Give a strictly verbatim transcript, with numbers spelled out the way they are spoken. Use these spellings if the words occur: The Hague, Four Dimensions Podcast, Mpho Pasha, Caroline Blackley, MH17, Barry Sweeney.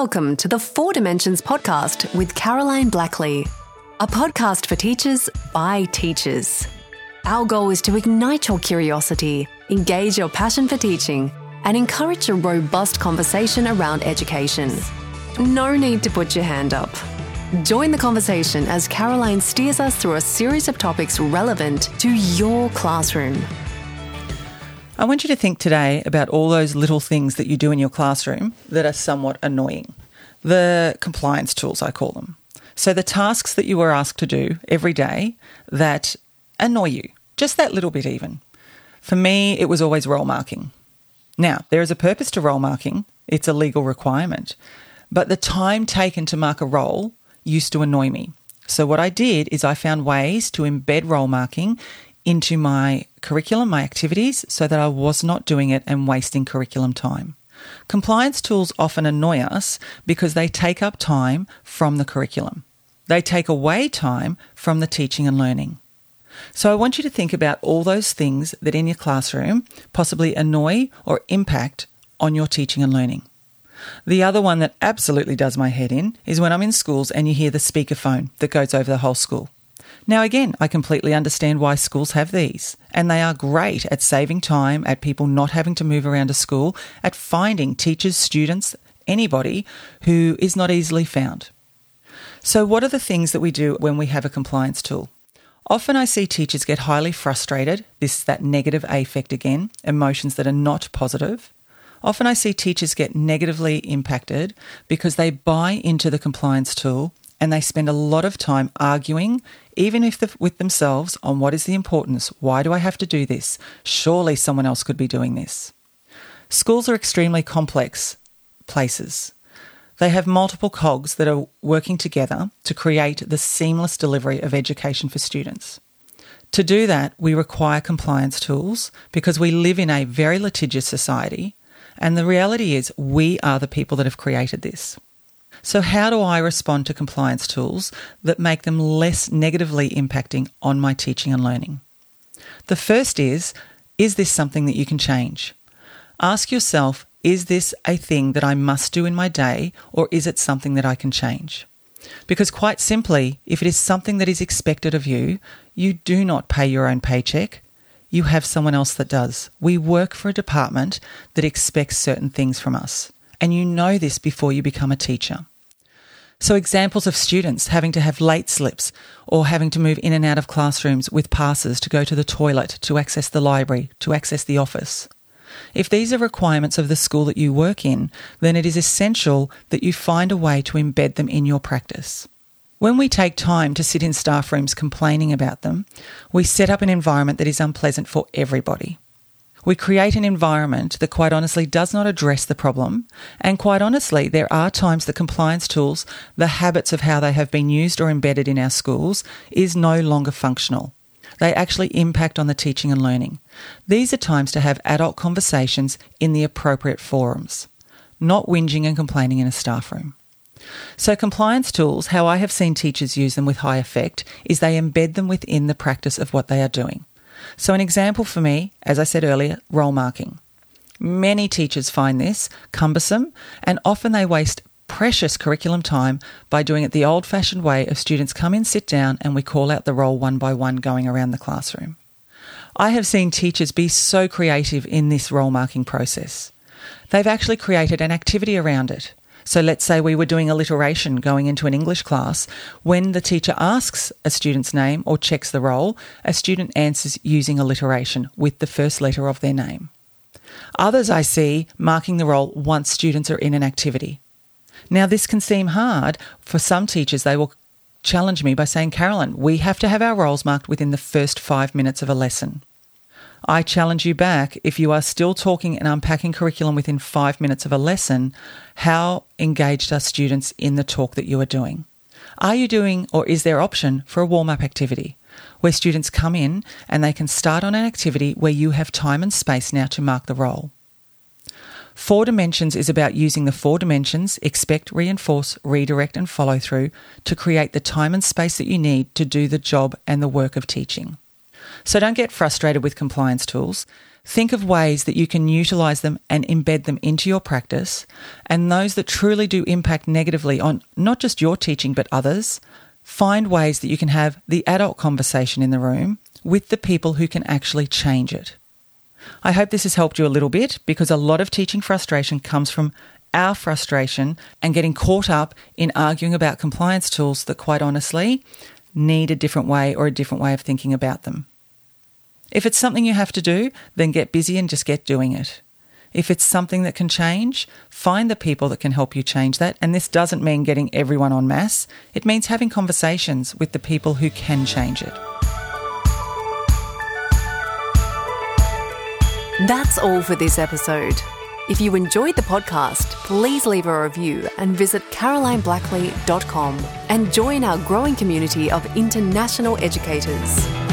Welcome to the Four Dimensions Podcast with Caroline Blackley, a podcast for teachers by teachers. Our goal is to ignite your curiosity, engage your passion for teaching, and encourage a robust conversation around education. No need to put your hand up. Join the conversation as Caroline steers us through a series of topics relevant to your classroom. I want you to think today about all those little things that you do in your classroom that are somewhat annoying. The compliance tools, I call them. So the tasks that you are asked to do every day that annoy you, just that little bit even. For me, it was always roll marking. Now, there is a purpose to roll marking. It's a legal requirement. But the time taken to mark a roll used to annoy me. So what I did is I found ways to embed roll marking into my curriculum, my activities, so that I was not doing it and wasting curriculum time. Compliance tools often annoy us because they take up time from the curriculum. They take away time from the teaching and learning. So I want you to think about all those things that in your classroom possibly annoy or impact on your teaching and learning. The other one that absolutely does my head in is when I'm in schools and you hear the speakerphone that goes over the whole school. Now, again, I completely understand why schools have these, and they are great at saving time, at people not having to move around a school, at finding teachers, students, anybody who is not easily found. So what are the things that we do when we have a compliance tool? Often I see teachers get highly frustrated, this is that negative affect again, emotions that are not positive. Often I see teachers get negatively impacted because they buy into the compliance tool and they spend a lot of time arguing, even if the, with themselves, on what is the importance. Why do I have to do this? Surely someone else could be doing this. Schools are extremely complex places. They have multiple cogs that are working together to create the seamless delivery of education for students. To do that, we require compliance tools because we live in a very litigious society, and the reality is we are the people that have created this. So how do I respond to compliance tools that make them less negatively impacting on my teaching and learning? The first is, is this something that you can change? Ask yourself, is this a thing that I must do in my day, or is it something that I can change? Because quite simply, if it is something that is expected of you, you do not pay your own paycheck. You have someone else that does. We work for a department that expects certain things from us. And you know this before you become a teacher. So examples of students having to have late slips or having to move in and out of classrooms with passes to go to the toilet, to access the library, to access the office. If these are requirements of the school that you work in, then it is essential that you find a way to embed them in your practice. When we take time to sit in staff rooms complaining about them, we set up an environment that is unpleasant for everybody. We create an environment that quite honestly does not address the problem, and quite honestly there are times the compliance tools, the habits of how they have been used or embedded in our schools, is no longer functional. They actually impact on the teaching and learning. These are times to have adult conversations in the appropriate forums, not whinging and complaining in a staff room. So compliance tools, how I have seen teachers use them with high effect, is they embed them within the practice of what they are doing. So an example for me, as I said earlier, roll marking. Many teachers find this cumbersome, and often they waste precious curriculum time by doing it the old-fashioned way of students come in, sit down, and we call out the roll one by one going around the classroom. I have seen teachers be so creative in this roll marking process. They've actually created an activity around it. So let's say we were doing alliteration going into an English class. When the teacher asks a student's name or checks the roll, a student answers using alliteration with the first letter of their name. Others I see marking the roll once students are in an activity. Now this can seem hard. For some teachers, they will challenge me by saying, Caroline, we have to have our rolls marked within the first five minutes of a lesson. I challenge you back, if you are still talking and unpacking curriculum within five minutes of a lesson, how engaged are students in the talk that you are doing? Are you doing, or is there option for a warm-up activity where students come in and they can start on an activity where you have time and space now to mark the role? Four Dimensions is about using the four dimensions, expect, reinforce, redirect and follow through, to create the time and space that you need to do the job and the work of teaching. So don't get frustrated with compliance tools. Think of ways that you can utilise them and embed them into your practice, and those that truly do impact negatively on not just your teaching but others. Find ways that you can have the adult conversation in the room with the people who can actually change it. I hope this has helped you a little bit, because a lot of teaching frustration comes from our frustration and getting caught up in arguing about compliance tools that, quite honestly, need a different way or a different way of thinking about them. If it's something you have to do, then get busy and just get doing it. If it's something that can change, find the people that can help you change that. And this doesn't mean getting everyone en masse. It means having conversations with the people who can change it. That's all for this episode. If you enjoyed the podcast, please leave a review and visit caroline blackley dot com and join our growing community of international educators.